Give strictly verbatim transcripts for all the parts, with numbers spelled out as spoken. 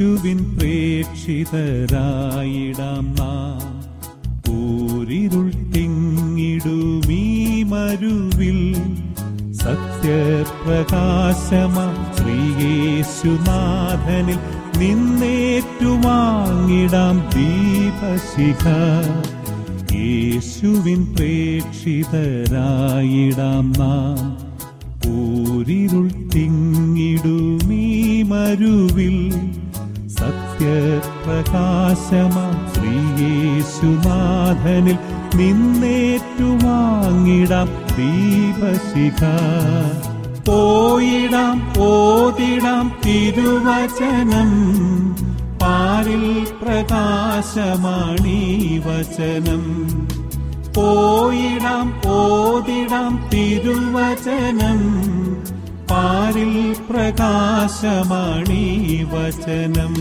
യേശുവിൻ പ്രേക്ഷിതരായിടാം നാം, ഊരിരുൾ തിങ്ങിടുമീ മരുവിൽ, സത്യപ്രകാശമാ ശ്രീയേശുനാഥനിൽ നിന്നേറ്റുവാങ്ങിടാം ദീപശിഖ. യേശുവിൻ പ്രേക്ഷിതരായിടാം നാം, ഊരിരുൾ തിങ്ങിടുമീ മരുവിൽ, സത്യപ്രകാശമാ ശ്രീയേശുനാഥനിൽ നിന്നേറ്റുവാങ്ങിടാം ദീപശിഖ. പോയിടാം ഓതിടാം തിരുവചനം, പാരിൽ പ്രകാശമാണീ വചനം. പോയിടാം ഓതിടാം തിരുവചനം, പാരിൽ പ്രകാശമാണീ വചനം.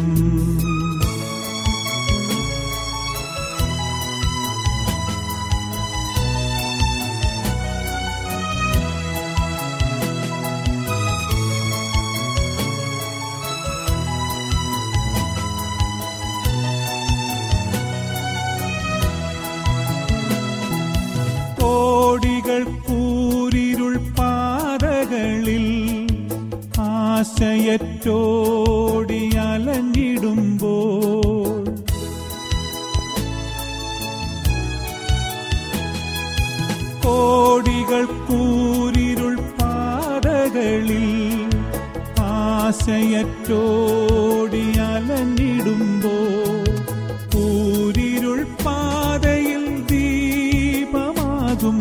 കോടികൾ കൂരിരുൾ പാതകളിൽ ആശയത്തോടി അലഞ്ഞിടുമ്പോൾ, കോടികൾ കൂരിരുൾ പാതകളിൽ ആശയത്തോടി അലഞ്ഞിടുമ്പോൾ, കൂരിരുൾ പാതയിൽ ദീപമാകും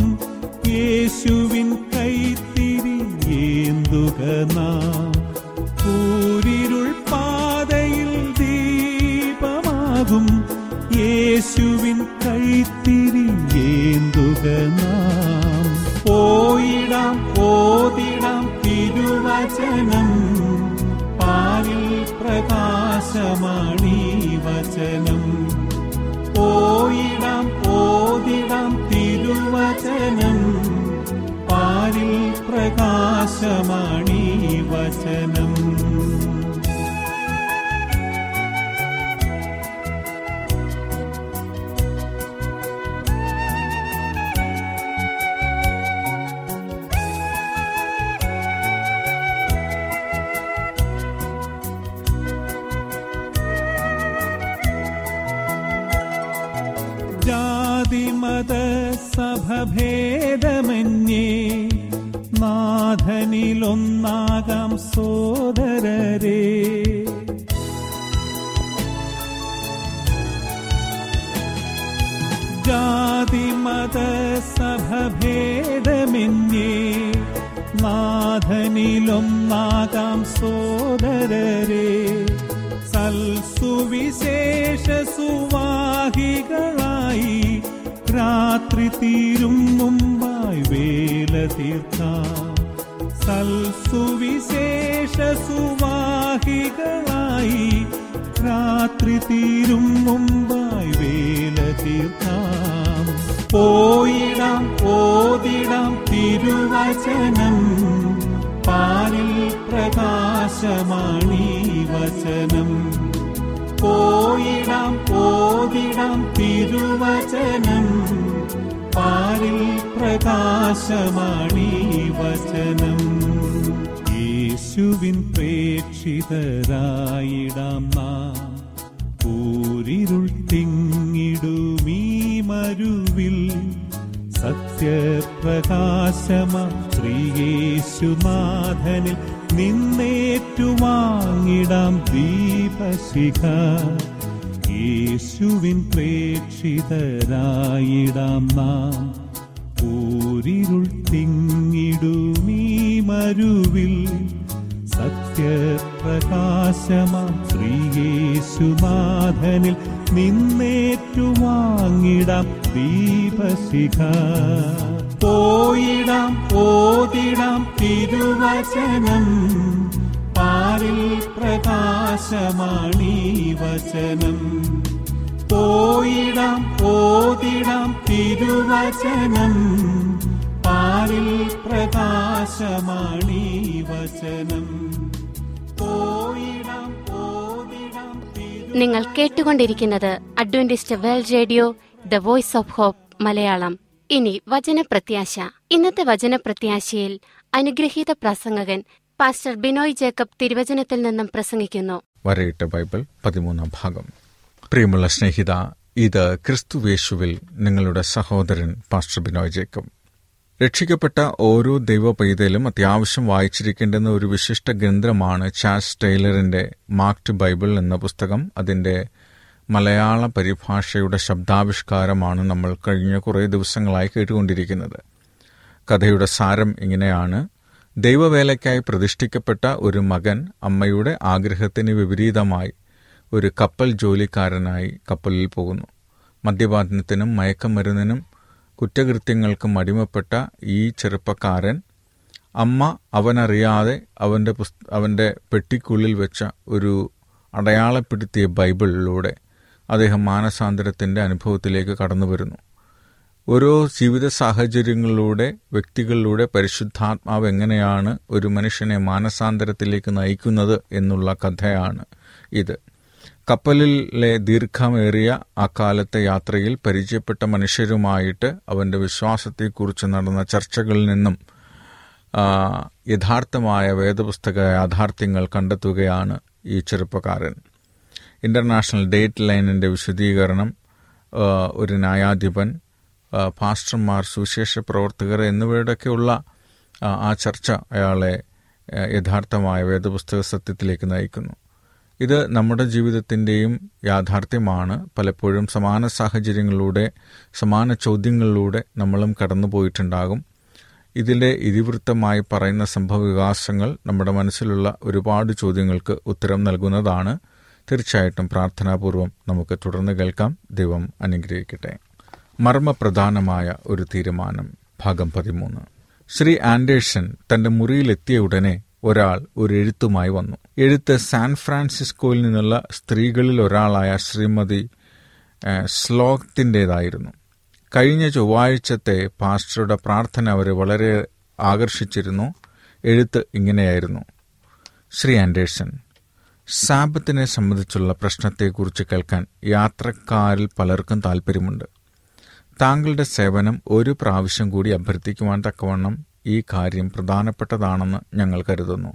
യേശുവിൻ കൈത്തിരി ഏന്തുക നാം. കൂരിരുൾ പാതയിൽ ദീപമാകും യേശുവിൻ കൈത്തിരി ഏന്തുക നാം. പോയിടാം ഓതിടാം തിരുവചനം, പാരിൽ പ്രകാശമാണീ വചനം. പോയിടാം ഓതിടാം തിരുവചനം, പാരിൽ പ്രകാശമാണീ വചനം. മത സഭഭേദമന്യേ നാഥനിലൊന്നാകാം സോദരരേ, ജാതിമത സഭഭേദമന്യേ നാഥനിലൊന്നാകാം സോദരരേ, സൽസുവിശേഷ സുവാഹികളായി രാത്രി തീരും മുമ്പായി വേല തീർക്കാം. സൽസുവിശേഷ സുവാഹികളായി രാത്രി തീരും മുമ്പായി വേല തീർക്കാം. പോയിടാം ഓതിടാം തിരുവചനം, പാരിൽ പ്രകാശമാണീ വചനം. പോയിടാം ഓതിടാം തിരുവചനം, പാരിൽ പ്രകാശമാണീ വചനം. യേശുവിൻ പ്രേക്ഷിതരായിടാം നാം. ൂരിരുൾ തിങ്ങിടുമീ മരുവിൽ സത്യപ്രകാശമ ശ്രീയേശുനാഥനിൽ നിന്നേറ്റുവാങ്ങിടാം ദീപശിഖ. യേശുവിൻ പ്രേക്ഷിതരായിടാം നാം. ൂരിരുൾ തിങ്ങിടുമീ മരുവിൽ സത്യപ്രകാശമാം ശ്രീയേശുനാഥനിൽ നിന്നേറ്റുവാങ്ങിടാം ദീപശിഖ. പോയിടാം ഓതിടാം തിരുവചനം, പാരിൽ പ്രകാശമാണീ വചനം. പോയിടാം ഓതിടാം തിരുവചനം, പാരിൽ പ്രകാശമാണീ വചനം. നിങ്ങൾ കേട്ടുകൊണ്ടിരിക്കുന്നത് Adventist world radio, the voice of hope Malayalam. ഇനി വചനപ്രത്യാശ. ഇന്നത്തെ വചനപ്രത്യാശയിൽ അനുഗ്രഹീത പ്രസംഗകൻ പാസ്റ്റർ ബിനോയ് ജേക്കബ് തിരുവചനത്തിൽ നിന്നും പ്രസംഗിക്കുന്നു. വരയിട്ട ബൈബിൾ പതിമൂന്നാം ഭാഗം. പ്രിയമുള്ള സ്നേഹിത, ഇത് ക്രിസ്തുവേശുവിൽ നിങ്ങളുടെ സഹോദരൻ പാസ്റ്റർ ബിനോയ് ജേക്കബ്. രക്ഷിക്കപ്പെട്ട ഓരോ ദൈവ പൈതലും അത്യാവശ്യം വായിച്ചിരിക്കേണ്ടുന്ന ഒരു വിശിഷ്ട ഗ്രന്ഥമാണ് ചാൾസ് ടൈലറിന്റെ മാർക്ഡ് ബൈബിൾ എന്ന പുസ്തകം. അതിൻ്റെ മലയാള പരിഭാഷയുടെ ശബ്ദാവിഷ്കാരമാണ് നമ്മൾ കഴിഞ്ഞ കുറേ ദിവസങ്ങളായി കേട്ടുകൊണ്ടിരിക്കുന്നത്. കഥയുടെ സാരം ഇങ്ങനെയാണ്. ദൈവവേലയ്ക്കായി പ്രതിഷ്ഠിക്കപ്പെട്ട ഒരു മകൻ അമ്മയുടെ ആഗ്രഹത്തിന് വിപരീതമായി ഒരു കപ്പൽ ജോലിക്കാരനായി കപ്പലിൽ പോകുന്നു. മദ്യപാനത്തിനും മയക്കമരുന്നിനും കുറ്റകൃത്യങ്ങൾക്കും അടിമപ്പെട്ട ഈ ചെറുപ്പക്കാരൻ അമ്മ അവനറിയാതെ അവൻ്റെ പുസ് അവൻ്റെ പെട്ടിക്കുള്ളിൽ വെച്ച ഒരു അടയാളപ്പെടുത്തിയ ബൈബിളിലൂടെ അദ്ദേഹം മാനസാന്തരത്തിൻ്റെ അനുഭവത്തിലേക്ക് കടന്നു വരുന്നു. ഓരോ ജീവിത സാഹചര്യങ്ങളിലൂടെ വ്യക്തികളിലൂടെ പരിശുദ്ധാത്മാവ് എങ്ങനെയാണ് ഒരു മനുഷ്യനെ മാനസാന്തരത്തിലേക്ക് നയിക്കുന്നത് എന്നുള്ള കഥയാണ് ഇത്. കപ്പലിലെ ദീർഘമേറിയ അക്കാലത്തെ യാത്രയിൽ പരിചയപ്പെട്ട മനുഷ്യരുമായിട്ട് അവൻ്റെ വിശ്വാസത്തെക്കുറിച്ച് നടന്ന ചർച്ചകളിൽ നിന്നും യഥാർത്ഥമായ വേദപുസ്തക യാഥാർത്ഥ്യങ്ങൾ കണ്ടെത്തുകയാണ് ഈ ചെറുപ്പക്കാരൻ. ഇൻ്റർനാഷണൽ ഡേറ്റ് ലൈനിൻ്റെ വിശദീകരണം, ഒരു ന്യായാധിപൻ, പാസ്റ്റർമാർ, സുവിശേഷ പ്രവർത്തകർ എന്നിവയുടെയൊക്കെയുള്ള ആ ചർച്ച അയാളെ യഥാർത്ഥമായ വേദപുസ്തക സത്യത്തിലേക്ക് നയിക്കുന്നു. ഇത് നമ്മുടെ ജീവിതത്തിൻ്റെയും യാഥാർത്ഥ്യമാണ്. പലപ്പോഴും സമാന സാഹചര്യങ്ങളിലൂടെ സമാന ചോദ്യങ്ങളിലൂടെ നമ്മളും കടന്നു പോയിട്ടുണ്ടാകും. ഇതിൻ്റെ ഇതിവൃത്തമായി പറയുന്ന സംഭവവികാസങ്ങൾ നമ്മുടെ മനസ്സിലുള്ള ഒരുപാട് ചോദ്യങ്ങൾക്ക് ഉത്തരം നൽകുന്നതാണ്. തീർച്ചയായിട്ടും പ്രാർത്ഥനാപൂർവം നമുക്ക് തുടർന്ന് കേൾക്കാം. ദൈവം അനുഗ്രഹിക്കട്ടെ. മർമ്മപ്രധാനമായ ഒരു തീരുമാനം, ഭാഗം പതിമൂന്ന്. ശ്രീ ആൻഡേഴ്സൺ തൻ്റെ മുറിയിലെത്തിയ ഉടനെ ഒരാൾ ഒരു എഴുത്തുമായി വന്നു. എഴുത്ത് സാൻ ഫ്രാൻസിസ്കോയിൽ നിന്നുള്ള സ്ത്രീകളിൽ ഒരാളായ ശ്രീമതി സ്ലോകത്തിൻ്റേതായിരുന്നു. കഴിഞ്ഞ ചൊവ്വാഴ്ചത്തെ പാസ്റ്ററുടെ പ്രാർത്ഥന അവരെ വളരെ ആകർഷിച്ചിരുന്നു. എഴുത്ത് ഇങ്ങനെയായിരുന്നു: ശ്രീ ആൻഡേഴ്സൺ, സാബത്തിനെ സംബന്ധിച്ചുള്ള പ്രശ്നത്തെക്കുറിച്ച് കേൾക്കാൻ യാത്രക്കാരിൽ പലർക്കും താൽപ്പര്യമുണ്ട്. താങ്കളുടെ സേവനം ഒരു പ്രാവശ്യം കൂടി അഭ്യർത്ഥിക്കുവാൻ തക്കവണ്ണം ഈ കാര്യം പ്രധാനപ്പെട്ടതാണെന്ന് ഞങ്ങൾ കരുതുന്നു.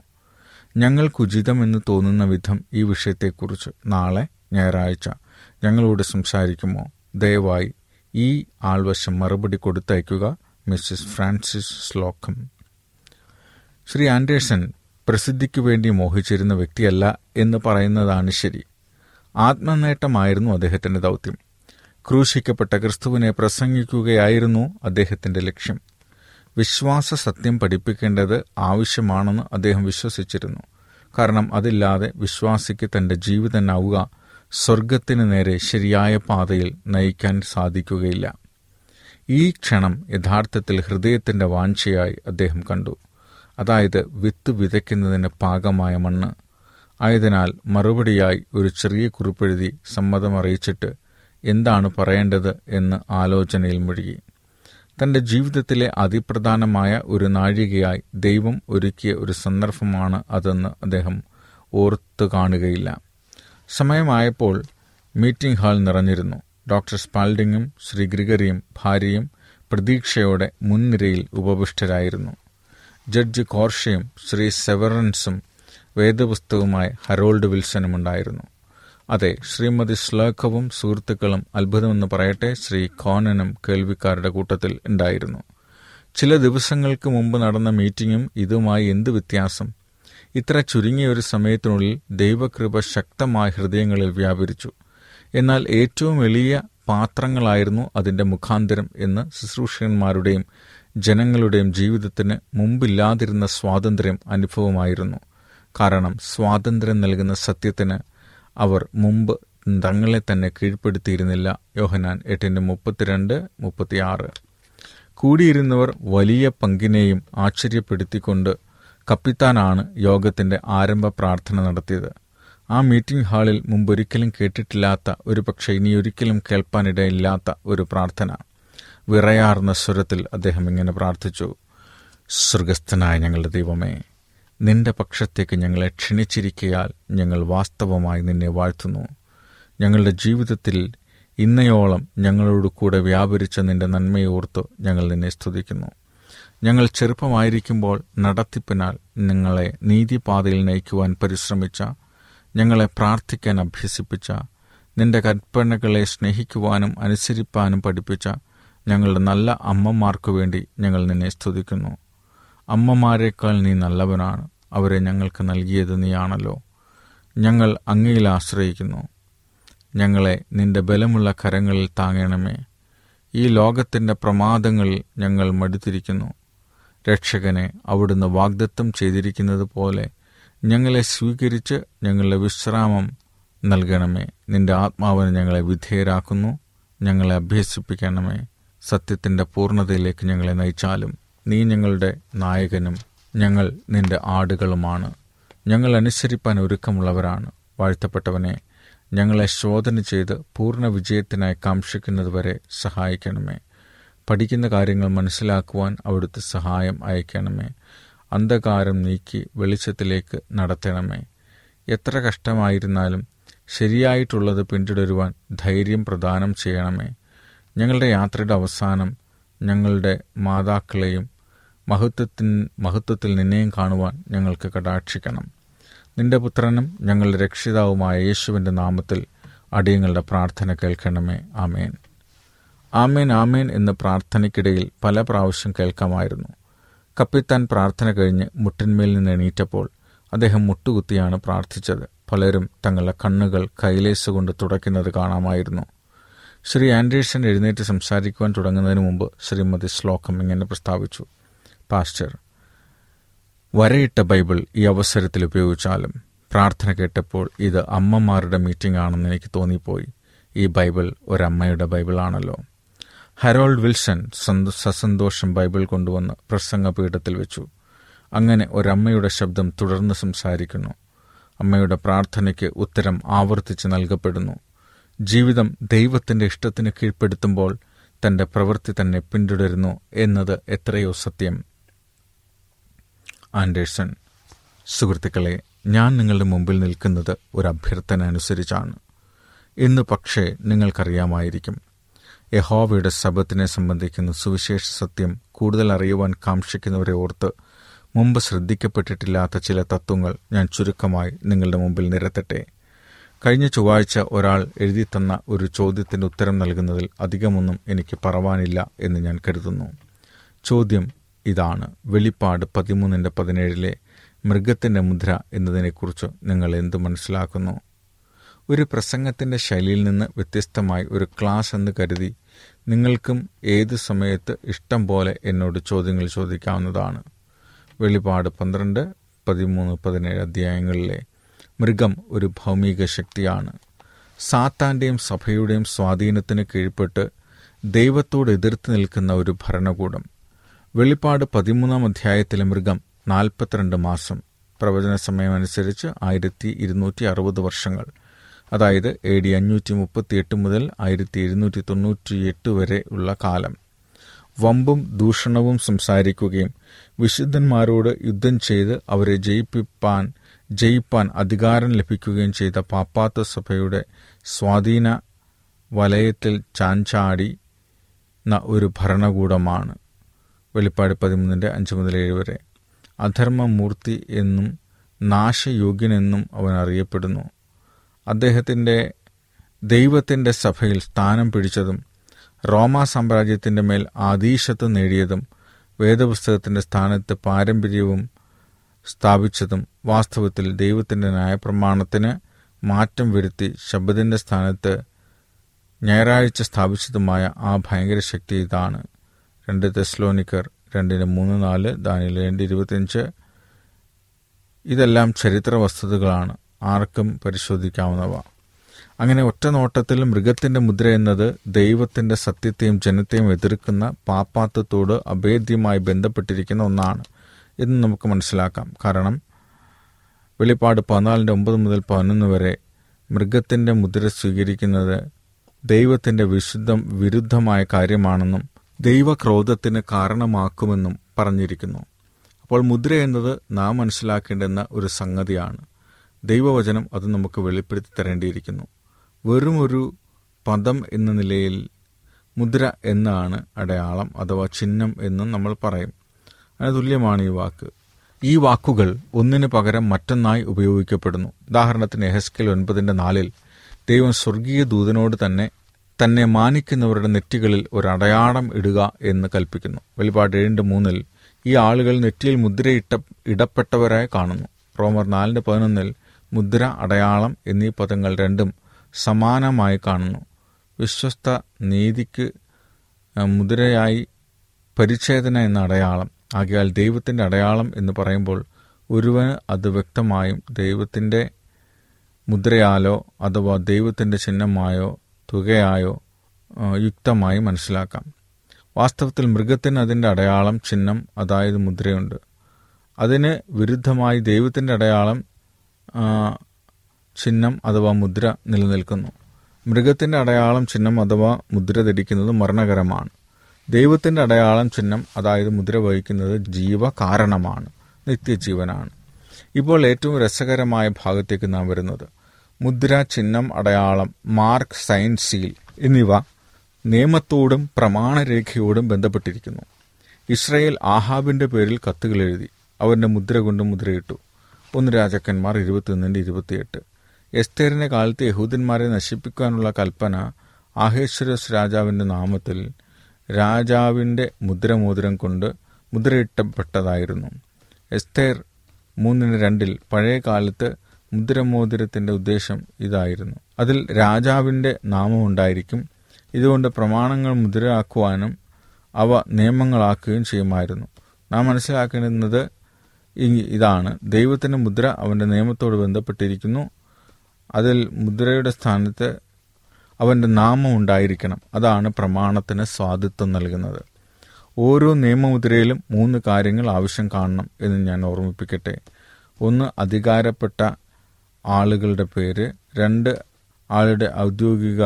ഞങ്ങൾക്കുചിതമെന്ന് തോന്നുന്ന വിധം ഈ വിഷയത്തെക്കുറിച്ച് നാളെ ഞായറാഴ്ച ഞങ്ങളോട് സംസാരിക്കുമോ? ദയവായി ഈ ആൾവശം മറുപടി കൊടുത്തയക്കുക. Mrs Francis Slocum. Shri Anderson പ്രസിദ്ധിക്കു വേണ്ടി മോഹിച്ചിരുന്ന വ്യക്തിയല്ല എന്ന് പറയുന്നതാണ് ശരി. ആത്മനേട്ടമായിരുന്നു അദ്ദേഹത്തിൻ്റെ ദൗത്യം. ക്രൂശിക്കപ്പെട്ട ക്രിസ്തുവിനെ പ്രസംഗിക്കുകയായിരുന്നു അദ്ദേഹത്തിൻ്റെ ലക്ഷ്യം. വിശ്വാസ സത്യം പഠിപ്പിക്കേണ്ടത് ആവശ്യമാണെന്ന് അദ്ദേഹം വിശ്വസിച്ചിരുന്നു. കാരണം അതില്ലാതെ വിശ്വാസിക്ക് തൻ്റെ ജീവിതനാവുക സ്വർഗത്തിന് നേരെ ശരിയായ പാതയിൽ നയിക്കാൻ സാധിക്കുകയില്ല. ഈ ക്ഷണം യഥാർത്ഥത്തിൽ ഹൃദയത്തിൻ്റെ വാഞ്ചയായി അദ്ദേഹം കണ്ടു. അതായത് വിത്ത് വിതയ്ക്കുന്നതിന് പാകമായ മണ്ണ്. ആയതിനാൽ മറുപടിയായി ഒരു ചെറിയ കുറിപ്പെഴുതി സമ്മതമറിയിച്ചിട്ട് എന്താണ് പറയേണ്ടത് എന്ന് ആലോചനയിൽ മുഴുകി. തൻ്റെ ജീവിതത്തിലെ അതിപ്രധാനമായ ഒരു നാഴികയായി ദൈവം ഒരുക്കിയ ഒരു സന്ദർഭമാണ് അതെന്ന് അദ്ദേഹം ഓർത്തു കാണുകയില്ല. സമയമായപ്പോൾ മീറ്റിംഗ് ഹാൾ നിറഞ്ഞിരുന്നു. ഡോക്ടർ സ്പാൽഡിങ്ങും ശ്രീ ഗ്രിഗറിയും ഭാര്യയും പ്രതീക്ഷയോടെ മുൻനിരയിൽ ഉപവിഷ്ടരായിരുന്നു. ജഡ്ജ് കോർഷയും ശ്രീ സെവറൻസും വേദപുസ്തകമായ ഹരോൾഡ് വിൽസനും ഉണ്ടായിരുന്നു. അതെ, ശ്രീമതി ശ്ലോകവും സുഹൃത്തുക്കളും, അത്ഭുതമെന്ന് പറയട്ടെ, ശ്രീ കോനനും കേൾവിക്കാരുടെ കൂട്ടത്തിൽ ഉണ്ടായിരുന്നു. ചില ദിവസങ്ങൾക്ക് മുമ്പ് നടന്ന മീറ്റിങ്ങും ഇതുമായി എന്ത് വ്യത്യാസം? ഇത്ര ചുരുങ്ങിയ ഒരു സമയത്തിനുള്ളിൽ ദൈവകൃപ ശക്തമായ ഹൃദയങ്ങളിൽ വ്യാപരിച്ചു. എന്നാൽ ഏറ്റവും എളിയ പാത്രങ്ങളായിരുന്നു അതിൻ്റെ മുഖാന്തരം എന്ന് ശുശ്രൂഷകന്മാരുടെയും ജനങ്ങളുടെയും ജീവിതത്തിന് മുമ്പില്ലാതിരുന്ന സ്വാതന്ത്ര്യം അനുഭവമായിരുന്നു. കാരണം സ്വാതന്ത്ര്യം നൽകുന്ന സത്യത്തിന് അവർ മുമ്പ് തങ്ങളെ തന്നെ കീഴ്പ്പെടുത്തിയിരുന്നില്ല. യോഹനാൻ എട്ടിൻ്റെ മുപ്പത്തിരണ്ട് മുപ്പത്തിയാറ്. കൂടിയിരുന്നവർ വലിയ പങ്കിനെയും ആശ്ചര്യപ്പെടുത്തിക്കൊണ്ട് കപ്പിത്താനാണ് യോഗത്തിൻ്റെ ആരംഭ പ്രാർത്ഥന നടത്തിയത്. ആ മീറ്റിംഗ് ഹാളിൽ മുമ്പൊരിക്കലും കേട്ടിട്ടില്ലാത്ത, ഒരു പക്ഷേ ഇനിയൊരിക്കലും കേൾപ്പാനിടയില്ലാത്ത ഒരു പ്രാർത്ഥന. വിറയാർന്ന സ്വരത്തിൽ അദ്ദേഹം ഇങ്ങനെ പ്രാർത്ഥിച്ചു: സ്വർഗസ്ഥനായ ഞങ്ങളുടെ ദൈവമേ, നിന്റെ പക്ഷത്തേക്ക് ഞങ്ങളെ ക്ഷണിച്ചിരിക്കയാൽ ഞങ്ങൾ വാസ്തവമായി നിന്നെ വാഴ്ത്തുന്നു. ഞങ്ങളുടെ ജീവിതത്തിൽ ഇന്നയോളം ഞങ്ങളോട് കൂടെ വ്യാപരിച്ച നിന്റെ നന്മയോർത്ത് ഞങ്ങൾ നിന്നെ സ്തുതിക്കുന്നു. ഞങ്ങൾ ചെറുപ്പമായിരിക്കുമ്പോൾ നടത്തിപ്പിനാൽ ഞങ്ങളെ നീതിപാതയിൽ നയിക്കുവാൻ പരിശ്രമിച്ച, ഞങ്ങളെ പ്രാർത്ഥിക്കാൻ അഭ്യസിപ്പിച്ച, നിന്റെ കൽപ്പനകളെ സ്നേഹിക്കുവാനും അനുസരിപ്പാനും പഠിപ്പിച്ച ഞങ്ങളുടെ നല്ല അമ്മമാർക്കു വേണ്ടി ഞങ്ങൾ നിന്നെ സ്തുതിക്കുന്നു. അമ്മമാരെക്കാൾ നീ നല്ലവനാണ്, അവരെ ഞങ്ങൾക്ക് നൽകിയത് നീയാണല്ലോ. ഞങ്ങൾ അങ്ങയിൽ ആശ്രയിക്കുന്നു. ഞങ്ങളെ നിന്റെ ബലമുള്ള കരങ്ങളിൽ താങ്ങണമേ. ഈ ലോകത്തിൻ്റെ പ്രമാദങ്ങളിൽ ഞങ്ങൾ മടുത്തിരിക്കുന്നു. രക്ഷകനെ അവിടുന്ന് വാഗ്ദത്തം ചെയ്തിരിക്കുന്നത് പോലെ ഞങ്ങളെ സ്വീകരിച്ച് ഞങ്ങളുടെ വിശ്രാമം നൽകണമേ. നിന്റെ ആത്മാവിന് ഞങ്ങളെ വിധേയരാക്കുന്നു. ഞങ്ങളെ അഭ്യസിപ്പിക്കണമേ. സത്യത്തിൻ്റെ പൂർണ്ണതയിലേക്ക് ഞങ്ങളെ നയിച്ചാലും. നീ ഞങ്ങളുടെ നായകനും ഞങ്ങൾ നിന്റെ ആടുകളുമാണ്. ഞങ്ങൾ അനുസരിപ്പാൻ ഒരുക്കമുള്ളവരാണ്. വാഴ്ത്തപ്പെട്ടവനെ, ഞങ്ങളെ ശോധന ചെയ്ത് പൂർണ്ണ വിജയത്തിനായി കാംക്ഷിക്കുന്നതുവരെ സഹായിക്കണമേ. പഠിക്കുന്ന കാര്യങ്ങൾ മനസ്സിലാക്കുവാൻ അവിടുത്തെ സഹായം അയക്കണമേ. അന്ധകാരം നീക്കി വെളിച്ചത്തിലേക്ക് നടത്തണമേ. എത്ര കഷ്ടമായിരുന്നാലും ശരിയായിട്ടുള്ളത് പിന്തുടരുവാൻ ധൈര്യം പ്രദാനം ചെയ്യണമേ. ഞങ്ങളുടെ യാത്രയുടെ അവസാനം ഞങ്ങളുടെ മാതാക്കളെയും മഹത്വത്തിൻ മഹത്വത്തിൽ നിന്നെയും കാണുവാൻ ഞങ്ങൾക്ക് കടാക്ഷിക്കണം. നിന്റെ പുത്രനും ഞങ്ങളുടെ രക്ഷിതാവുമായ യേശുവിൻ്റെ നാമത്തിൽ അടിയങ്ങളുടെ പ്രാർത്ഥന കേൾക്കണമേ. ആമേൻ. ആമേൻ ആമേൻ എന്ന പ്രാർത്ഥനയ്ക്കിടയിൽ പല പ്രാവശ്യം കേൾക്കാമായിരുന്നു. കപ്പിത്താൻ പ്രാർത്ഥന കഴിഞ്ഞ് മുട്ടിന്മേൽ നിന്ന് എണീറ്റപ്പോൾ അദ്ദേഹം മുട്ടുകുത്തിയാണ് പ്രാർത്ഥിച്ചത്. പലരും തങ്ങളുടെ കണ്ണുകൾ കൈലേസ് കൊണ്ട് തുടയ്ക്കുന്നത് കാണാമായിരുന്നു. ശ്രീ ആൻഡേഴ്സൺ എഴുന്നേറ്റ് സംസാരിക്കുവാൻ തുടങ്ങുന്നതിന് മുമ്പ് ശ്രീമതി ശ്ലോകം ഇങ്ങനെ പ്രസ്താവിച്ചു: പാസ്റ്റർ, വരയിട്ട ബൈബിൾ ഈ അവസരത്തിൽ ഉപയോഗിച്ചാലും പ്രാർത്ഥന കേട്ടപ്പോൾ ഇത് അമ്മമാരുടെ മീറ്റിംഗ് ആണെന്ന് എനിക്ക് തോന്നിപ്പോയി. ഈ ബൈബിൾ ഒരമ്മയുടെ ബൈബിളാണല്ലോ. ഹരോൾഡ് വിൽസൺ സസന്തോഷം ബൈബിൾ കൊണ്ടുവന്ന് പ്രസംഗപീഠത്തിൽ വെച്ചു. അങ്ങനെ ഒരമ്മയുടെ ശബ്ദം തുടർന്ന് സംസാരിക്കുന്നു. അമ്മയുടെ പ്രാർത്ഥനയ്ക്ക് ഉത്തരം ആവർത്തിച്ച് നൽകപ്പെടുന്നു. ജീവിതം ദൈവത്തിൻ്റെ ഇഷ്ടത്തിന് കീഴ്പ്പെടുത്തുമ്പോൾ തൻ്റെ പ്രവൃത്തി തന്നെ പിന്തുടരുന്നു എന്നത് എത്രയോ സത്യം. ആൻഡേഴ്സൺ: സുഹൃത്തുക്കളെ, ഞാൻ നിങ്ങളുടെ മുമ്പിൽ നിൽക്കുന്നത് ഒരു അഭ്യർത്ഥന അനുസരിച്ചാണ്. ഇന്ന് പക്ഷേ നിങ്ങൾക്കറിയാമായിരിക്കും, യഹോവയുടെ ശബത്തിനെ സംബന്ധിക്കുന്ന സുവിശേഷ സത്യം കൂടുതൽ അറിയുവാൻ കാംക്ഷിക്കുന്നവരെ ഓർത്ത് മുമ്പ് ശ്രദ്ധിക്കപ്പെട്ടിട്ടില്ലാത്ത ചില തത്വങ്ങൾ ഞാൻ ചുരുക്കമായി നിങ്ങളുടെ മുമ്പിൽ നിരത്തട്ടെ. കഴിഞ്ഞ ചൊവ്വാഴ്ച ഒരാൾ എഴുതി തന്ന ഒരു ചോദ്യത്തിൻ്റെ ഉത്തരം നൽകുന്നതിൽ അധികമൊന്നും എനിക്ക് പറവാനില്ല എന്ന് ഞാൻ കരുതുന്നു. ചോദ്യം ഇതാണ്: വെളിപ്പാട് പതിമൂന്നിൻ്റെ പതിനേഴിലെ മൃഗത്തിൻ്റെ മുദ്ര എന്നതിനെക്കുറിച്ച് നിങ്ങൾ എന്ത് മനസ്സിലാക്കുന്നു? ഒരു പ്രസംഗത്തിൻ്റെ ശൈലിയിൽ നിന്ന് വ്യത്യസ്തമായി ഒരു ക്ലാസ് എന്ന് കരുതി നിങ്ങൾക്കും ഏത് സമയത്ത് ഇഷ്ടം പോലെ എന്നോട് ചോദ്യങ്ങൾ ചോദിക്കാവുന്നതാണ്. വെളിപ്പാട് പന്ത്രണ്ട് പതിമൂന്ന് പതിനേഴ് അധ്യായങ്ങളിലെ മൃഗം ഒരു ഭൗമിക ശക്തിയാണ്. സാത്താൻ്റെയും സഭയുടെയും സ്വാധീനത്തിന് കീഴ്പ്പെട്ട് ദൈവത്തോട് എതിർത്ത് നിൽക്കുന്ന ഒരു ഭരണകൂടം. വെളിപ്പാട് പതിമൂന്നാം അധ്യായത്തിലെ മൃഗം നാൽപ്പത്തിരണ്ട് മാസം, പ്രവചന സമയമനുസരിച്ച് ആയിരത്തി ഇരുന്നൂറ്റി അറുപത് വർഷങ്ങൾ, അതായത് എ ഡി അഞ്ഞൂറ്റി മുപ്പത്തി എട്ട് മുതൽ ആയിരത്തി ഇരുന്നൂറ്റി തൊണ്ണൂറ്റി എട്ട് വരെ ഉള്ള കാലം. വമ്പും ദൂഷണവും സംസാരിക്കുകയും വിശുദ്ധന്മാരോട് യുദ്ധം ചെയ്ത് അവരെ ജയിപ്പിപ്പാൻ ജയിപ്പാൻ അധികാരം ലഭിക്കുകയും ചെയ്ത പാപ്പാത്ത സഭയുടെ സ്വാധീന വലയത്തിൽ ചാഞ്ചാടി ന ഒരു ഭരണകൂടമാണ്. വെളിപ്പാട് പതിമൂന്നിൻ്റെ അഞ്ച് മുതൽ ഏഴ് വരെ. അധർമ്മമൂർത്തി എന്നും നാശയോഗ്യനെന്നും അവൻ അറിയപ്പെടുന്നു. അദ്ദേഹത്തിൻ്റെ ദൈവത്തിൻ്റെ സഭയിൽ സ്ഥാനം പിടിച്ചതും റോമാ സാമ്രാജ്യത്തിൻ്റെ മേൽ ആദീശത്വം നേടിയതും വേദപുസ്തകത്തിൻ്റെ സ്ഥാനത്ത് പാരമ്പര്യവും സ്ഥാപിച്ചതും വാസ്തവത്തിൽ ദൈവത്തിൻ്റെ ന്യായപ്രമാണത്തിന് മാറ്റം വരുത്തി ശബ്ദത്തിൻ്റെ സ്ഥാനത്ത് ഞായറാഴ്ച സ്ഥാപിച്ചതുമായ ആ ഭയങ്കര ശക്തി ഇതാണ്. രണ്ട് തെസ്ലോനിക്കർ രണ്ടിന് മൂന്ന് നാല്, ദാനിയേൽ രണ്ട് ഇരുപത്തിയഞ്ച്. ഇതെല്ലാം ചരിത്ര വസ്തുതകളാണ്, ആർക്കും പരിശോധിക്കാവുന്നവ. അങ്ങനെ ഒറ്റ നോട്ടത്തിൽ മൃഗത്തിൻ്റെ മുദ്ര എന്നത് ദൈവത്തിൻ്റെ സത്യത്തെയും ജനത്തെയും എതിർക്കുന്ന പാപ്പാത്വത്തോട് അഭേദ്യമായി ബന്ധപ്പെട്ടിരിക്കുന്ന ഒന്നാണ് എന്ന് നമുക്ക് മനസ്സിലാക്കാം. കാരണം വെളിപ്പാട് പതിനാലിൻ്റെ ഒമ്പത് മുതൽ പതിനൊന്ന് വരെ മൃഗത്തിൻ്റെ മുദ്ര സ്വീകരിക്കുന്നത് ദൈവത്തിൻ്റെ വിശുദ്ധം വിരുദ്ധമായ കാര്യമാണെന്നും ദൈവക്രോധത്തിന് കാരണമാക്കുമെന്നും പറഞ്ഞിരിക്കുന്നു. അപ്പോൾ മുദ്ര എന്നത് നാം മനസ്സിലാക്കേണ്ടുന്ന ഒരു സംഗതിയാണ്. ദൈവവചനം അത് നമുക്ക് വെളിപ്പെടുത്തി തരേണ്ടിയിരിക്കുന്നു. വെറും ഒരു പദം എന്ന നിലയിൽ മുദ്ര എന്നാണ് അടയാളം അഥവാ ചിഹ്നം എന്നും നമ്മൾ പറയും. അതിന് തുല്യമാണ് ഈ വാക്ക്. ഈ വാക്കുകൾ ഒന്നിനു പകരം മറ്റൊന്നായി ഉപയോഗിക്കപ്പെടുന്നു. ഉദാഹരണത്തിന് എഹെസ്കേൽ ഒൻപതിൻ്റെ നാലിൽ ദൈവം സ്വർഗീയ ദൂതനോട് തന്നെ തന്നെ മാനിക്കുന്നവരുടെ നെറ്റികളിൽ ഒരു അടയാളം ഇടുക എന്ന് കൽപ്പിക്കുന്നു. വെളിപ്പാട് ഏഴിൻ്റെ മൂന്നിൽ ഈ ആളുകൾ നെറ്റിയിൽ മുദ്രയിട്ട ഇടപ്പെട്ടവരായി കാണുന്നു. റോമർ നാലിൻ്റെ പതിനൊന്നിൽ മുദ്ര, അടയാളം എന്നീ പദങ്ങൾ രണ്ടും സമാനമായി കാണുന്നു. വിശ്വസ്ത നീതിക്ക് മുദ്രയായി പരിച്ഛേദന എന്ന അടയാളം. ആകയാൽ ദൈവത്തിൻ്റെ അടയാളം എന്ന് പറയുമ്പോൾ ഒരുവന് അത് വ്യക്തമായും ദൈവത്തിൻ്റെ മുദ്രയാലോ അഥവാ ദൈവത്തിൻ്റെ ചിഹ്നമായോ തുകയായോ യുക്തമായി മനസ്സിലാക്കാം. വാസ്തവത്തിൽ മൃഗത്തിന് അതിൻ്റെ അടയാളം, ചിഹ്നം, അതായത് മുദ്രയുണ്ട്. അതിന് വിരുദ്ധമായി ദൈവത്തിൻ്റെ അടയാളം, ചിഹ്നം അഥവാ മുദ്ര നിലനിൽക്കുന്നു. മൃഗത്തിൻ്റെ അടയാളം, ചിഹ്നം അഥവാ മുദ്ര ധരിക്കുന്നത് മരണകരമാണ്. ദൈവത്തിൻ്റെ അടയാളം, ചിഹ്നം അതായത് മുദ്ര വഹിക്കുന്നത് ജീവകാരണമാണ്, നിത്യജീവനാണ്. ഇപ്പോൾ ഏറ്റവും രസകരമായ ഭാഗത്തേക്ക് നാം വരുന്നത്. മുദ്ര, ചിഹ്നം, അടയാളം, മാർക്ക്, സൈൻ, സീൽ എന്നിവ നിയമത്തോടും പ്രമാണരേഖയോടും ബന്ധപ്പെട്ടിരിക്കുന്നു. ഇസ്രായേൽ ആഹാബിൻ്റെ പേരിൽ കത്തുകൾ എഴുതി അവൻ്റെ മുദ്ര കൊണ്ട് മുദ്രയിട്ടു. ഒന്ന് രാജാക്കന്മാർ ഇരുപത്തിയൊന്നിൻ്റെ ഇരുപത്തിയെട്ട്. എസ്തേറിൻ്റെ കാലത്ത് യഹൂദന്മാരെ നശിപ്പിക്കാനുള്ള കൽപ്പന അഹേശ്വരസ് രാജാവിൻ്റെ നാമത്തിൽ രാജാവിൻ്റെ മുദ്രമോതിരം കൊണ്ട് മുദ്രയിട്ടപ്പെട്ടതായിരുന്നു. എസ്തേർ മൂന്നിന് രണ്ടിൽ പഴയ കാലത്ത് മുദ്രമോതിരത്തിൻ്റെ ഉദ്ദേശം ഇതായിരുന്നു. അതിൽ രാജാവിൻ്റെ നാമമുണ്ടായിരിക്കും. ഇതുകൊണ്ട് പ്രമാണങ്ങൾ മുദ്രയാക്കുവാനും അവ നിയമങ്ങളാക്കുകയും ചെയ്യുമായിരുന്നു. നാം മനസ്സിലാക്കേണ്ടുന്നത് ഇതാണ്. ദൈവത്തിൻ്റെ മുദ്ര അവൻ്റെ നിയമത്തോട് ബന്ധപ്പെട്ടിരിക്കുന്നു. അതിൽ മുദ്രയുടെ സ്ഥാനത്ത് അവൻ്റെ നാമം ഉണ്ടായിരിക്കണം. അതാണ് പ്രമാണത്തിന് സ്വാധീനം നൽകുന്നത്. ഓരോ നിയമമുദ്രയിലും മൂന്ന് കാര്യങ്ങൾ ആവശ്യം കാണണം എന്ന് ഞാൻ ഓർമ്മിപ്പിക്കട്ടെ. ഒന്ന്, അധികാരപ്പെട്ട ആളുകളുടെ പേര്. രണ്ട്, ആളുടെ ഔദ്യോഗിക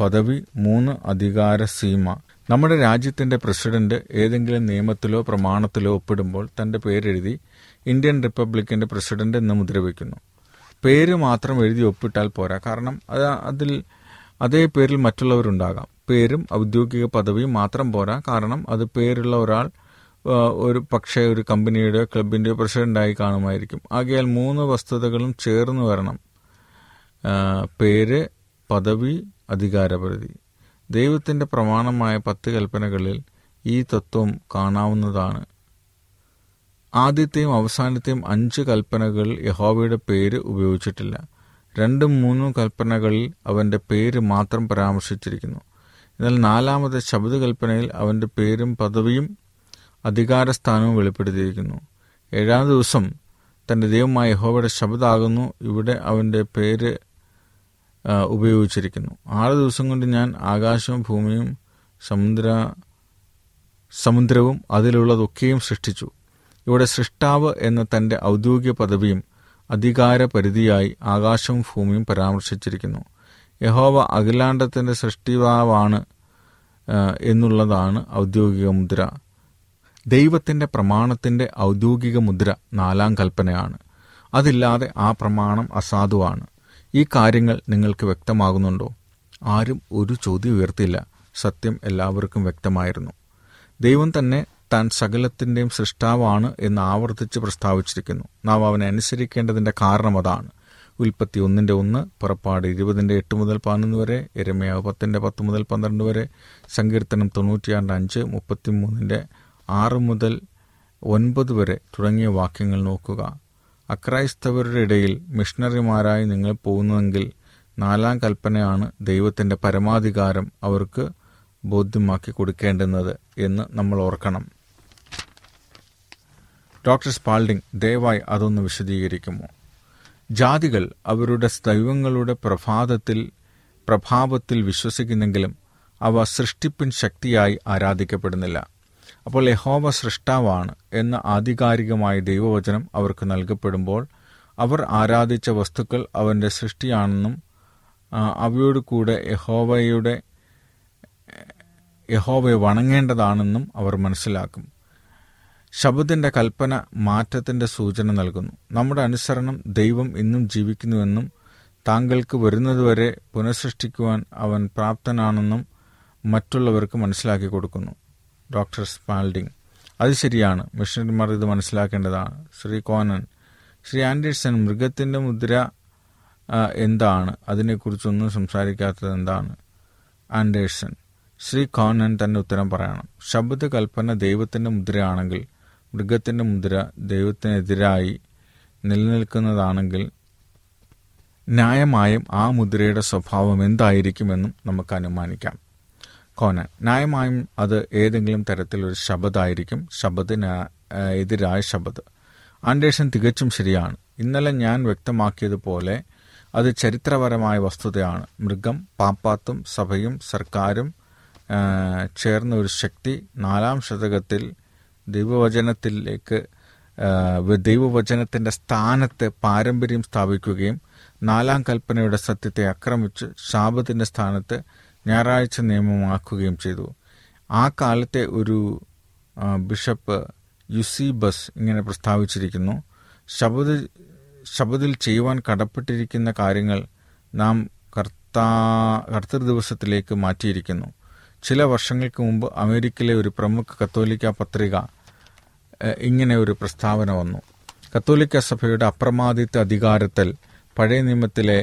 പദവി. മൂന്ന്, അധികാര സീമ. നമ്മുടെ രാജ്യത്തിൻ്റെ പ്രസിഡന്റ് ഏതെങ്കിലും നിയമത്തിലോ പ്രമാണത്തിലോ ഒപ്പിടുമ്പോൾ തൻ്റെ പേരെഴുതി ഇന്ത്യൻ റിപ്പബ്ലിക്കിൻ്റെ പ്രസിഡന്റ് എന്ന് മുദ്ര വയ്ക്കുന്നു. പേര് മാത്രം എഴുതി ഒപ്പിട്ടാൽ പോരാ, കാരണം അത് അതിൽ അതേ പേരിൽ മറ്റുള്ളവരുണ്ടാകാം. പേരും ഔദ്യോഗിക പദവിയും മാത്രം പോരാ, കാരണം അത് പേരുള്ള ഒരാൾ ഒരു പക്ഷേ ഒരു കമ്പനിയുടെയോ ക്ലബിൻ്റെയോ പ്രസിഡൻ്റായി കാണുമായിരിക്കും. ആകയാൽ മൂന്ന് വസ്തുതകളും ചേർന്ന് വരണം: പേര്, പദവി, അധികാരപരിധി. ദൈവത്തിൻ്റെ പ്രമാണമായ പത്ത് കൽപ്പനകളിൽ ഈ തത്വം കാണാവുന്നതാണ്. ആദ്യത്തെയും അവസാനത്തെയും അഞ്ച് കൽപ്പനകൾ യഹോവയുടെ പേര് ഉപയോഗിച്ചിട്ടില്ല. രണ്ടും മൂന്നും കൽപ്പനകളിൽ അവൻ്റെ പേര് മാത്രം പരാമർശിച്ചിരിക്കുന്നു. എന്നാൽ നാലാമത്തെ ശബ്ദ കൽപ്പനയിൽ അവൻ്റെ പേരും പദവിയും അധികാരസ്ഥാനവും വെളിപ്പെടുത്തിയിരിക്കുന്നു. ഏഴാം ദിവസം തൻ്റെ ദൈവമായ യഹോവയുടെ ശബ്ദമാകുന്നു ഇവിടെ അവൻ്റെ പേര് ഉപയോഗിച്ചിരിക്കുന്നു. ആറ് ദിവസം കൊണ്ട് ഞാൻ ആകാശവും ഭൂമിയും സമുദ്ര സമുദ്രവും അതിലുള്ളതൊക്കെയും സൃഷ്ടിച്ചു. ഇവിടെ സൃഷ്ടാവ് എന്ന തൻ്റെ ഔദ്യോഗിക പദവിയും അധികാര പരിധിയായി ആകാശവും ഭൂമിയും പരാമർശിച്ചിരിക്കുന്നു. യഹോവ അഖിലാണ്ടത്തിൻ്റെ സൃഷ്ടാവാണ് എന്നുള്ളതാണ് ഔദ്യോഗിക മുദ്ര. ദൈവത്തിൻ്റെ പ്രമാണത്തിൻ്റെ ഔദ്യോഗിക മുദ്ര നാലാം കൽപ്പനയാണ്. അതില്ലാതെ ആ പ്രമാണം അസാധുവാണ്. ഈ കാര്യങ്ങൾ നിങ്ങൾക്ക് വ്യക്തമാകുന്നുണ്ടോ? ആരും ഒരു ചോദ്യം ഉയർത്തില്ല. സത്യം എല്ലാവർക്കും വ്യക്തമായിരുന്നു. ദൈവം തന്നെ താൻ സകലത്തിൻ്റെയും സൃഷ്ടാവാണ് എന്ന് ആവർത്തിച്ച് പ്രസ്താവിച്ചിരിക്കുന്നു. നാം അവനെ അനുസരിക്കേണ്ടതിൻ്റെ കാരണം അതാണ്. ഉൽപ്പത്തി ഒന്നിൻ്റെ ഒന്ന്, പുറപ്പാട് ഇരുപതിൻ്റെ എട്ട് മുതൽ പതിനൊന്ന് വരെ, എരമയാവ് പത്തിൻ്റെ പത്ത് മുതൽ പന്ത്രണ്ട് വരെ, സങ്കീർത്തനം തൊണ്ണൂറ്റിയാറിൻ്റെ അഞ്ച്, മുപ്പത്തി മൂന്നിൻ്റെ ആറ് മുതൽ ഒൻപത് വരെ തുടങ്ങിയ വാക്യങ്ങൾ നോക്കുക. അക്രൈസ്തവരുടെ ഇടയിൽ മിഷണറിമാരായി നിങ്ങൾ പോകുന്നതെങ്കിൽ നാലാം കൽപ്പനയാണ് ദൈവത്തിൻ്റെ പരമാധികാരം അവർക്ക് ബോധ്യമാക്കി കൊടുക്കേണ്ടുന്നത് എന്ന് നമ്മൾ ഓർക്കണം. ഡോക്ടർ സ്പാൾഡിംഗ് ദയവായി അതൊന്ന് വിശദീകരിക്കുമോ? ജാതികൾ അവരുടെ ദൈവങ്ങളുടെ പ്രഭാതത്തിൽ പ്രഭാവത്തിൽ വിശ്വസിക്കുന്നെങ്കിലും അവ സൃഷ്ടിപ്പിൻ ശക്തിയായി ആരാധിക്കപ്പെടുന്നില്ല. അപ്പോൾ യഹോവ സൃഷ്ടാവാണ് എന്ന ആധികാരികമായ ദൈവവചനം അവർക്ക് നൽകപ്പെടുമ്പോൾ അവർ ആരാധിച്ച വസ്തുക്കൾ അവൻ്റെ സൃഷ്ടിയാണെന്നും അവയോട് കൂടെ യഹോവയുടെ യഹോവയെ വണങ്ങേണ്ടതാണെന്നും അവർ മനസ്സിലാക്കും. ശബ്ദത്തിൻ്റെ കൽപ്പന മാറ്റത്തിൻ്റെ സൂചന നൽകുന്നു. നമ്മുടെ അനുസരണം ദൈവം ഇന്നും ജീവിക്കുന്നുവെന്നും താങ്കൾക്ക് വരുന്നതുവരെ പുനഃസൃഷ്ടിക്കുവാൻ അവൻ പ്രാപ്തനാണെന്നും മറ്റുള്ളവർക്ക് മനസ്സിലാക്കി കൊടുക്കുന്നു. ഡോക്ടർ സ്പാൾഡിംഗ് അത് ശരിയാണ്. മിഷണറിമാർ ഇത് മനസ്സിലാക്കേണ്ടതാണ്. ശ്രീ കോനൻ, ശ്രീ ആൻഡേഴ്സൺ, മൃഗത്തിൻ്റെ മുദ്ര എന്താണ്? അതിനെക്കുറിച്ചൊന്നും സംസാരിക്കാത്തത് എന്താണ്? ആൻഡേഴ്സൺ, ശ്രീ കോനൻ തന്നെ ഉത്തരം പറയണം. ശബ്ദ കൽപ്പന ദൈവത്തിൻ്റെ മുദ്രയാണെങ്കിൽ മൃഗത്തിൻ്റെ മുദ്ര ദൈവത്തിനെതിരായി നിലനിൽക്കുന്നതാണെങ്കിൽ ന്യായമായും ആ മുദ്രയുടെ സ്വഭാവം എന്തായിരിക്കുമെന്നും നമുക്ക് അനുമാനിക്കാം. കോനൻ, ന്യായമായും അത് ഏതെങ്കിലും തരത്തിലൊരു ശബ്ദമായിരിക്കും, ശബ്ദത്തിന് എതിരായ ശബ്ദം. ആൻഡേഴ്സൺ തികച്ചും ശരിയാണ്. ഇന്നലെ ഞാൻ വ്യക്തമാക്കിയതുപോലെ അത് ചരിത്രപരമായ വസ്തുതയാണ്. മൃഗം, പാപ്പാത്തും സഭയും സർക്കാരും ചേർന്ന ഒരു ശക്തി നാലാം ശതകത്തിൽ ദൈവവചനത്തിലേക്ക് ദൈവവചനത്തിൻ്റെ സ്ഥാനത്ത് പാരമ്പര്യം സ്ഥാപിക്കുകയും നാലാം കൽപ്പനയുടെ സത്യത്തെ ആക്രമിച്ച് ശാപത്തിൻ്റെ സ്ഥാനത്ത് ഞായറാഴ്ച നിയമമാക്കുകയും ചെയ്തു. ആ കാലത്തെ ഒരു ബിഷപ്പ് യൂസീബസ് ഇങ്ങനെ പ്രസ്താവിച്ചിരിക്കുന്നു: ശബദ ശബദിൽ ചെയ്യുവാൻ കടപ്പെട്ടിരിക്കുന്ന കാര്യങ്ങൾ നാം കർത്താ കർത്തൃദിവസത്തിലേക്ക് മാറ്റിയിരിക്കുന്നു. ചില വർഷങ്ങൾക്ക് മുമ്പ് അമേരിക്കയിലെ ഒരു പ്രമുഖ കത്തോലിക്ക പത്രിക ഇങ്ങനെ ഒരു പ്രസ്താവന വന്നു: കത്തോലിക്ക സഭയുടെ അപ്രമാദിത്വ അധികാരത്തിൽ പഴയ നിയമത്തിലെ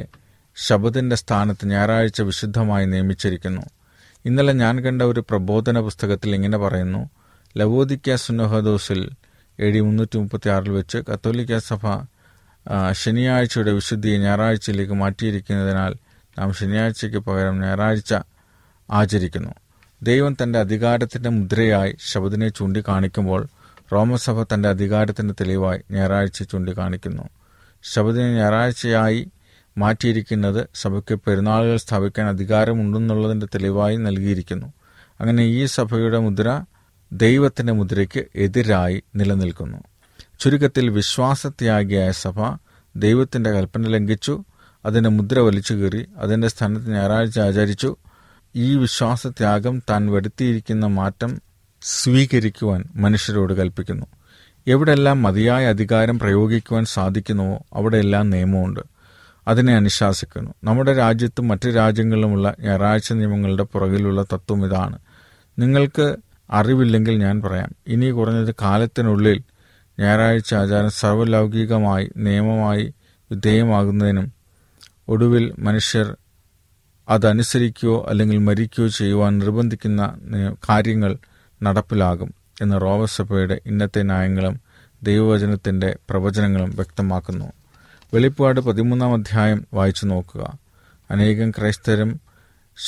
ശബദിൻ്റെ സ്ഥാനത്ത് ഞായറാഴ്ച വിശുദ്ധമായി നിയമിച്ചിരിക്കുന്നു. ഇന്നലെ ഞാൻ കണ്ട ഒരു പ്രബോധന പുസ്തകത്തിൽ ഇങ്ങനെ പറയുന്നു: ലവോദിക്ക സുനഹദോസിൽ എ ഡി മുന്നൂറ്റി മുപ്പത്തി ആറിൽ വെച്ച് കത്തോലിക്ക സഭ ശനിയാഴ്ചയുടെ വിശുദ്ധിയെ ഞായറാഴ്ചയിലേക്ക് മാറ്റിയിരിക്കുന്നതിനാൽ നാം ശനിയാഴ്ചയ്ക്ക് പകരം ഞായറാഴ്ച ആചരിക്കുന്നു. ദൈവം തൻ്റെ അധികാരത്തിൻ്റെ മുദ്രയായി ശബദിനെ ചൂണ്ടിക്കാണിക്കുമ്പോൾ റോമസഭ തൻ്റെ അധികാരത്തിൻ്റെ തെളിവായി ഞായറാഴ്ച ചൂണ്ടിക്കാണിക്കുന്നു. ശബദിനെ ഞായറാഴ്ചയായി മാറ്റിയിരിക്കുന്നത് സഭയ്ക്ക് പെരുന്നാളുകൾ സ്ഥാപിക്കാൻ അധികാരമുണ്ടെന്നുള്ളതിൻ്റെ തെളിവായി നൽകിയിരിക്കുന്നു. അങ്ങനെ ഈ സഭയുടെ മുദ്ര ദൈവത്തിൻ്റെ മുദ്രയ്ക്ക് എതിരായി നിലനിൽക്കുന്നു. ചുരുക്കത്തിൽ വിശ്വാസത്യാഗിയായ സഭ ദൈവത്തിൻ്റെ കൽപ്പന ലംഘിച്ചു, അതിൻ്റെ മുദ്ര വലിച്ചു കീറി, അതിൻ്റെ സ്ഥാനത്ത് ഞായറാഴ്ച ആചരിച്ചു. ഈ വിശ്വാസത്യാഗം താൻ വരുത്തിയിരിക്കുന്ന മാറ്റം സ്വീകരിക്കുവാൻ മനുഷ്യരോട് കൽപ്പിക്കുന്നു. എവിടെല്ലാം മതിയായ അധികാരം പ്രയോഗിക്കുവാൻ സാധിക്കുന്നുവോ അവിടെയെല്ലാം നിയമമുണ്ട്, അതിനെ അനുശാസിക്കുന്നു. നമ്മുടെ രാജ്യത്തും മറ്റു രാജ്യങ്ങളിലുമുള്ള ഞായറാഴ്ച നിയമങ്ങളുടെ പുറകിലുള്ള തത്വം ഇതാണ്. നിങ്ങൾക്ക് അറിവില്ലെങ്കിൽ ഞാൻ പറയാം. ഇനി കുറഞ്ഞത് കാലത്തിനുള്ളിൽ ഞായറാഴ്ച ആചാരം സർവ്വലൗകികമായി നിയമമായി വിധേയമാകുന്നതിനും ഒടുവിൽ മനുഷ്യർ അതനുസരിക്കുകയോ അല്ലെങ്കിൽ മരിക്കുകയോ ചെയ്യുവാൻ നിർബന്ധിക്കുന്ന കാര്യങ്ങൾ നടപ്പിലാകും എന്ന് റോമസഭയുടെ ഇന്നത്തെ നയങ്ങളും ദൈവവചനത്തിൻ്റെ പ്രവചനങ്ങളും വ്യക്തമാക്കുന്നു. വെളിപ്പാട് പതിമൂന്നാം അധ്യായം വായിച്ചു നോക്കുക. അനേകം ക്രൈസ്തരും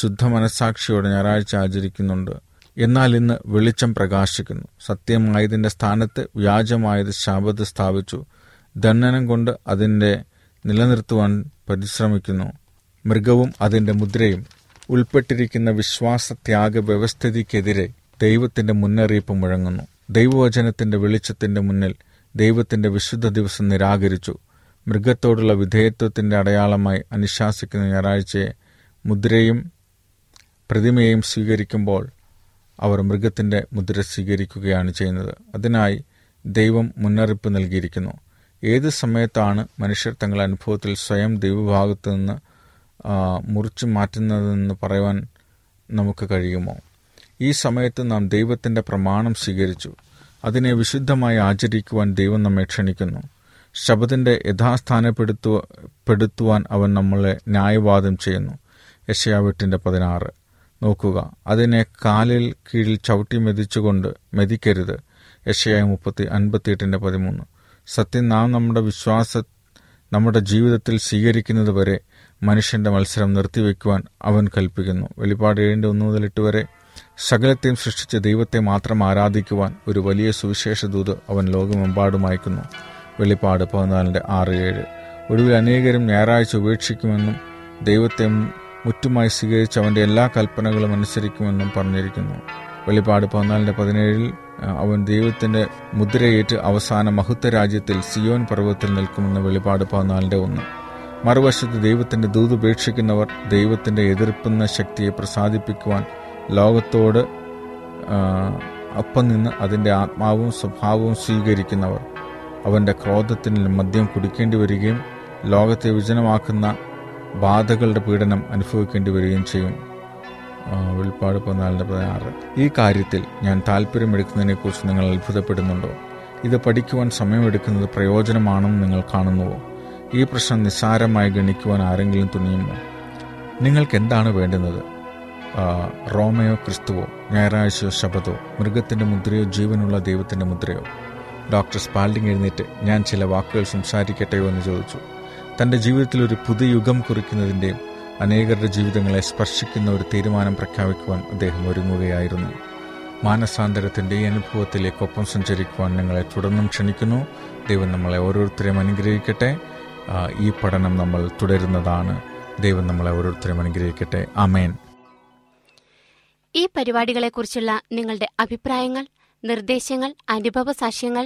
ശുദ്ധ മനസ്സാക്ഷിയോടെ ഞായറാഴ്ച ആചരിക്കുന്നുണ്ട്. എന്നാൽ ഇന്ന് വെളിച്ചം പ്രകാശിക്കുന്നു. സത്യമായതിൻ്റെ സ്ഥാനത്ത് വ്യാജമായത് ശബദ് സ്ഥാപിച്ചു. ദണ്ഡനം കൊണ്ട് അതിൻ്റെ നിലനിർത്തുവാൻ പരിശ്രമിക്കുന്നു. മൃഗവും അതിൻ്റെ മുദ്രയും ഉൾപ്പെട്ടിരിക്കുന്ന വിശ്വാസത്യാഗ വ്യവസ്ഥിതിക്കെതിരെ ദൈവത്തിൻ്റെ മുന്നറിയിപ്പ് മുഴങ്ങുന്നു. ദൈവവചനത്തിൻ്റെ വെളിച്ചത്തിൻ്റെ മുന്നിൽ ദൈവത്തിൻ്റെ വിശുദ്ധ ദിവസം നിരാകരിച്ചു. മൃഗത്തോടുള്ള വിധേയത്വത്തിൻ്റെ അടയാളമായി അനുശാസിക്കുന്ന ഞായറാഴ്ചയെ മുദ്രയും പ്രതിമയും സ്വീകരിക്കുമ്പോൾ അവർ മൃഗത്തിൻ്റെ മുദ്ര സ്വീകരിക്കുകയാണ് ചെയ്യുന്നത്. അതിനായി ദൈവം മുന്നറിയിപ്പ് നൽകിയിരിക്കുന്നു. ഏത് സമയത്താണ് മനുഷ്യർ തങ്ങളുടെ അനുഭവത്തിൽ സ്വയം ദൈവഭാഗത്തു നിന്ന് മുറിച്ചു മാറ്റുന്നതെന്ന് പറയുവാൻ നമുക്ക് കഴിയുമോ? ഈ സമയത്ത് നാം ദൈവത്തിൻ്റെ പ്രമാണം സ്വീകരിച്ചു. അതിനെ വിശുദ്ധമായി ആചരിക്കുവാൻ ദൈവം നമ്മെ ക്ഷണിക്കുന്നു. ശബത്തിൻ്റെ യഥാസ്ഥാനപ്പെടുത്തുവാൻ അവൻ നമ്മളെ ന്യായവാദം ചെയ്യുന്നു. യെശയ്യാവെട്ടിൻ്റെ പതിനാറ്. നോക്കുക, അതിനെ കാലിൽ കീഴിൽ ചവിട്ടി മെതിച്ചുകൊണ്ട് മെതിക്കരുത്. യെശയ്യായ മുപ്പത്തി അൻപത്തിയെട്ടിൻ്റെ പതിമൂന്ന്. സത്യം നാം നമ്മുടെ വിശ്വാസ നമ്മുടെ ജീവിതത്തിൽ സ്വീകരിക്കുന്നത് വരെ മനുഷ്യൻ്റെ മത്സരം നിർത്തിവെക്കുവാൻ അവൻ കൽപ്പിക്കുന്നു. വെളിപ്പാട് ഏഴിൻ്റെ ഒന്ന് മുതൽ എട്ട് വരെ സകലത്തെയും സൃഷ്ടിച്ച ദൈവത്തെ മാത്രം ആരാധിക്കുവാൻ ഒരു വലിയ സുവിശേഷ ദൂത് അവൻ ലോകമെമ്പാടും അയക്കുന്നു. വെളിപ്പാട് പതിനാലിൻ്റെ ആറ് ഏഴ്. ഒടുവിൽ അനേകരും ഞായറാഴ്ച ഉപേക്ഷിക്കുമെന്നും ദൈവത്തെ മുറ്റുമായി സ്വീകരിച്ച് അവൻ്റെ എല്ലാ കൽപ്പനകളും അനുസരിക്കുമെന്നും പറഞ്ഞിരിക്കുന്നു. വെളിപ്പാട് പതിനാലിൻ്റെ പതിനേഴിൽ അവൻ ദൈവത്തിൻ്റെ മുദ്രയേറ്റ് അവസാന മഹത്വ രാജ്യത്തിൽ സിയോൻ പർവ്വതത്തിൽ നിൽക്കുമെന്ന് വെളിപ്പാട് പതിനാലിൻ്റെ ഒന്ന്. മറുവശത്ത് ദൈവത്തിൻ്റെ ദൂത് ഉപേക്ഷിക്കുന്നവർ ദൈവത്തിൻ്റെ എതിർപ്പുന്ന ശക്തിയെ പ്രസാദിപ്പിക്കുവാൻ ലോകത്തോട് അപ്പം നിന്ന് അതിൻ്റെ ആത്മാവും സ്വഭാവവും സ്വീകരിക്കുന്നവർ അവൻ്റെ ക്രോധത്തിന് മദ്യം കുടിക്കേണ്ടി വരികയും ലോകത്തെ വിജനമാക്കുന്ന ബാധകളുടെ പീഡനം അനുഭവിക്കേണ്ടി വരികയും ചെയ്യും. വെളിപ്പാട് പതിനാലിൻ്റെ പതിനാറ്. ഈ കാര്യത്തിൽ ഞാൻ താല്പര്യമെടുക്കുന്നതിനെക്കുറിച്ച് നിങ്ങൾ അത്ഭുതപ്പെടുന്നുണ്ടോ? ഇത് പഠിക്കുവാൻ സമയമെടുക്കുന്നത് പ്രയോജനമാണെന്ന് നിങ്ങൾ കാണുന്നുവോ? ഈ പ്രശ്നം നിസ്സാരമായി ഗണിക്കുവാൻ ആരെങ്കിലും തുനിയുമോ? നിങ്ങൾക്കെന്താണ് വേണ്ടുന്നത്? റോമയോ ക്രിസ്തുവോ? ഞായറാഴ്ചയോ ശബദോ? മൃഗത്തിൻ്റെ മുദ്രയോ ജീവനുള്ള ദൈവത്തിൻ്റെ മുദ്രയോ? ഡോക്ടർ സ്പാൽഡിംഗ് എഴുന്നേറ്റ് ഞാൻ ചില വാക്കുകൾ സംസാരിക്കട്ടെയോ എന്ന് ചോദിച്ചു. തൻ്റെ ജീവിതത്തിൽ ഒരു പുതിയ യുഗം കുറിക്കുന്നതിൻ്റെയും അനേകരുടെ ജീവിതങ്ങളെ സ്പർശിക്കുന്ന ഒരു തീരുമാനം പ്രഖ്യാപിക്കുവാൻ അദ്ദേഹം ഒരുങ്ങുകയായിരുന്നു. മാനസാന്തരത്തിൻ്റെ ഈ അനുഭവത്തിലേക്കൊപ്പം സഞ്ചരിക്കുവാൻ നിങ്ങളെ തുടർന്നും ക്ഷണിക്കുന്നു. ദൈവം നമ്മളെ ഓരോരുത്തരെയും അനുഗ്രഹിക്കട്ടെ. ഈ പഠനം നമ്മൾ തുടരുന്നതാണ്. ദൈവം നമ്മളെ ഓരോരുത്തരെയും അനുഗ്രഹിക്കട്ടെ. ആമേൻ. ഈ പരിപാടികളെക്കുറിച്ചുള്ള നിങ്ങളുടെ അഭിപ്രായങ്ങൾ, നിർദ്ദേശങ്ങൾ, അനുഭവ സാക്ഷ്യങ്ങൾ,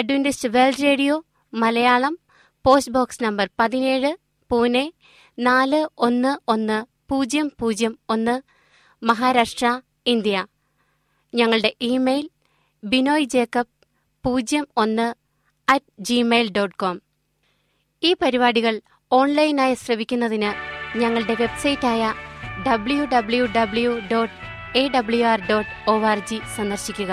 Adventist world radio Malayalam, post box number പതിനേഴ്, പൂനെ നാല് ഒന്ന് ഒന്ന് പൂജ്യം പൂജ്യം ഒന്ന്, മഹാരാഷ്ട്ര, ഇന്ത്യ. ഞങ്ങളുടെ ഇമെയിൽ ബിനോയ് ജേക്കബ് പൂജ്യം ഒന്ന് അറ്റ് ജിമെയിൽ ഡോട്ട് കോം. ഈ പരിപാടികൾ ഓൺലൈനായി ശ്രവിക്കുന്നതിന് ഞങ്ങളുടെ വെബ്സൈറ്റായ W W W dot A W R dot O R G സന്ദർശിക്കുക.